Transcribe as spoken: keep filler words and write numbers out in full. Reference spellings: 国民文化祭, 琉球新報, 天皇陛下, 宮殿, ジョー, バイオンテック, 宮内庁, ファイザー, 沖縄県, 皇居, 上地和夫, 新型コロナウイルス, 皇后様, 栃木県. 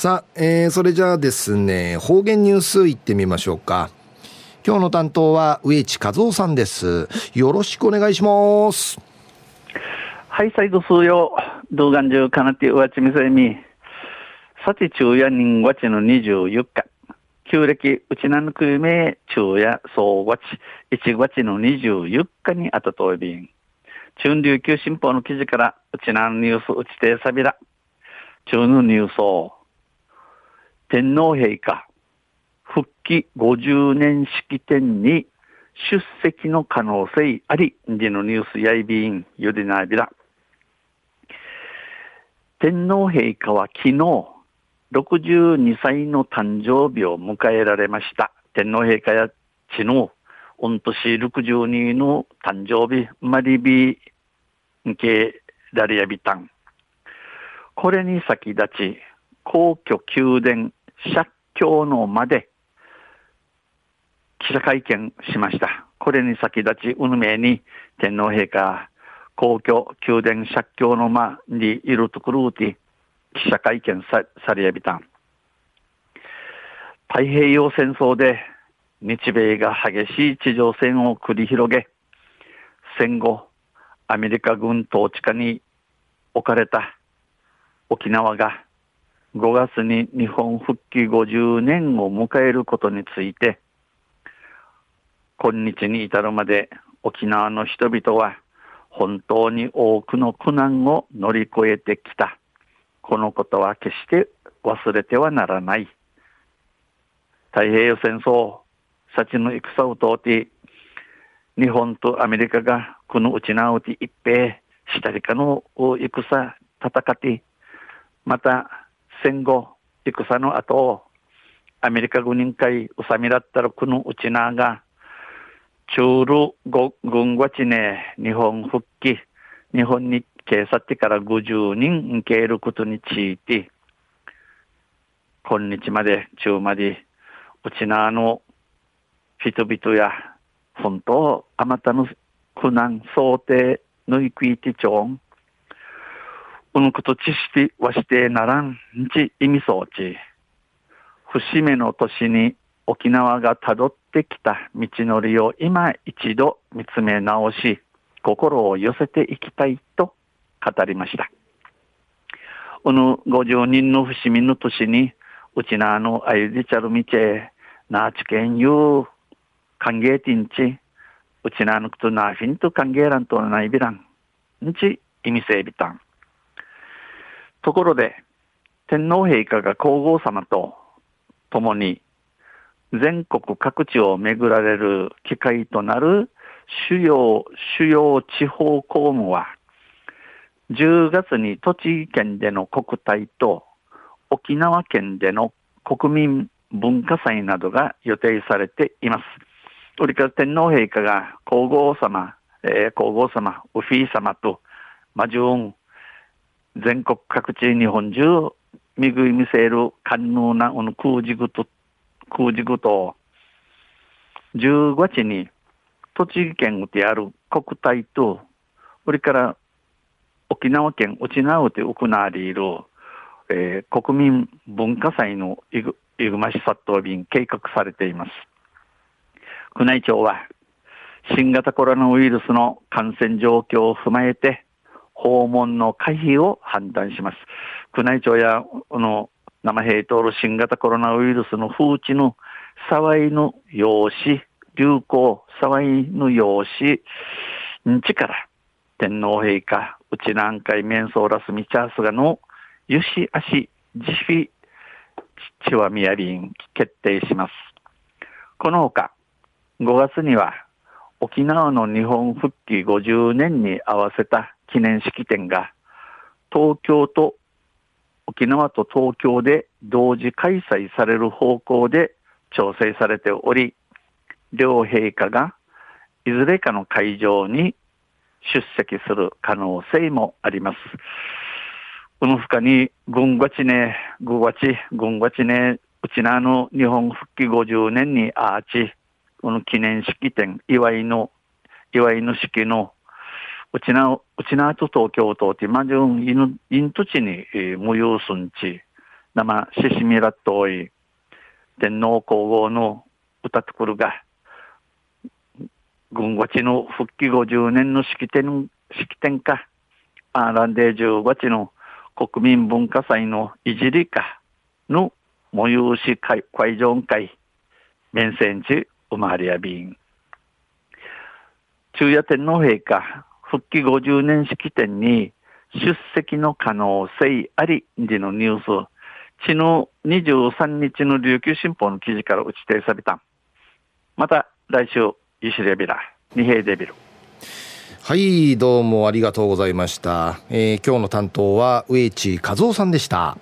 さあ、えー、それじゃあですね、方言ニュースいってみましょうか。今日の担当は上地和夫さんです。よろしくお願いします。はい、再度数曜動画中かなってうわちみせみさて中夜人わちのにじゅうよっか旧暦うちなぬくゆめ中夜総わちいちがつのにじゅうよっかにあたといびん中琉球新報の記事からうちなぬニュースうちてさびら中のニュースを天皇陛下復帰ごじゅうねん式典に出席の可能性ありでのニュースやいびんゆでなびら。天皇陛下は昨日ろくじゅうにさいの誕生日を迎えられました。天皇陛下やちの御年ろくじゅうにの誕生日マリビンケラリアビタン、これに先立ち皇居宮殿釈教の間で記者会見しました。これに先立ち運命に天皇陛下皇居宮殿釈教の間にいるところで記者会見されやびたん。太平洋戦争で日米が激しい地上戦を繰り広げ、戦後アメリカ軍統治下に置かれた沖縄がごがつに日本復帰ごじゅうねんを迎えることについて、今日に至るまで沖縄の人々は本当に多くの苦難を乗り越えてきた。このことは決して忘れてはならない。太平洋戦争、サチの戦を通って、日本とアメリカがこのうちなうて一平したりかの戦、戦って、また戦後、戦の後、アメリカ軍人会うさみらったらこのうちなが、中ル軍はちね、日本復帰、日本に警察からごじゅうにん受けることについて、今日まで中までうちなの人々や本当あまたの苦難想定のいくいてちょんうぬこと知識はしてならんち意味そうち節目の年に沖縄がたどってきた道のりを今一度見つめ直し心を寄せていきたいと語りました。このごじゅうにんの節目の年にうちなのあゆでちゃるみてなちけんゆう歓迎てんちうちなのくとなフィンと歓迎らんとないびらんんち意味せびたん。ところで天皇陛下が皇后様と共に全国各地を巡られる機会となる主要主要地方公務はじゅうがつに栃木県での国体と沖縄県での国民文化祭などが予定されています。それから天皇陛下が皇后様、えー、皇后様、ウフィー様とマジューン全国各地日本中みぐい見せる官能なこの空事具と空事具とじゅうごにちに栃木県である国体とそれから沖縄県うちなうて行われている、えー、国民文化祭のいぐましさっとびん計画されています。宮内庁は新型コロナウイルスの感染状況を踏まえて訪問の回避を判断します。宮内庁やこの生平等の新型コロナウイルスの風知の騒いの様子流行騒いの様子んちから天皇陛下うちなんかいめんそうらすみちゃすがのゆしあしじひちわみやびん決定します。このほかごがつには沖縄の日本復帰ごじゅうねんに合わせた記念式典が東京と沖縄と東京で同時開催される方向で調整されており、両陛下がいずれかの会場に出席する可能性もあります。このほかに軍がちね軍がち軍がちねうちなの日本復帰ごじゅうねんにアーチこの記念式典祝いの祝いの式のうちなうちなと東京都ティマジュンイントチに無用すんち生ししみらとおい天皇皇后の歌作るが軍ごちの復帰ごじゅうねんの式典式典かアーランデーじゅうごちの国民文化祭のいじりかの模様し会場会面戦地生まれやびん中夜天皇陛下復帰ごじゅうねん式典に出席の可能性ありでのニュース昨日にじゅうさんにちの琉球新報の記事から打ち手さびたん。また来週イシレビラ二平デビル。はいどうもありがとうございました。えー、今日の担当は上地和夫さんでした。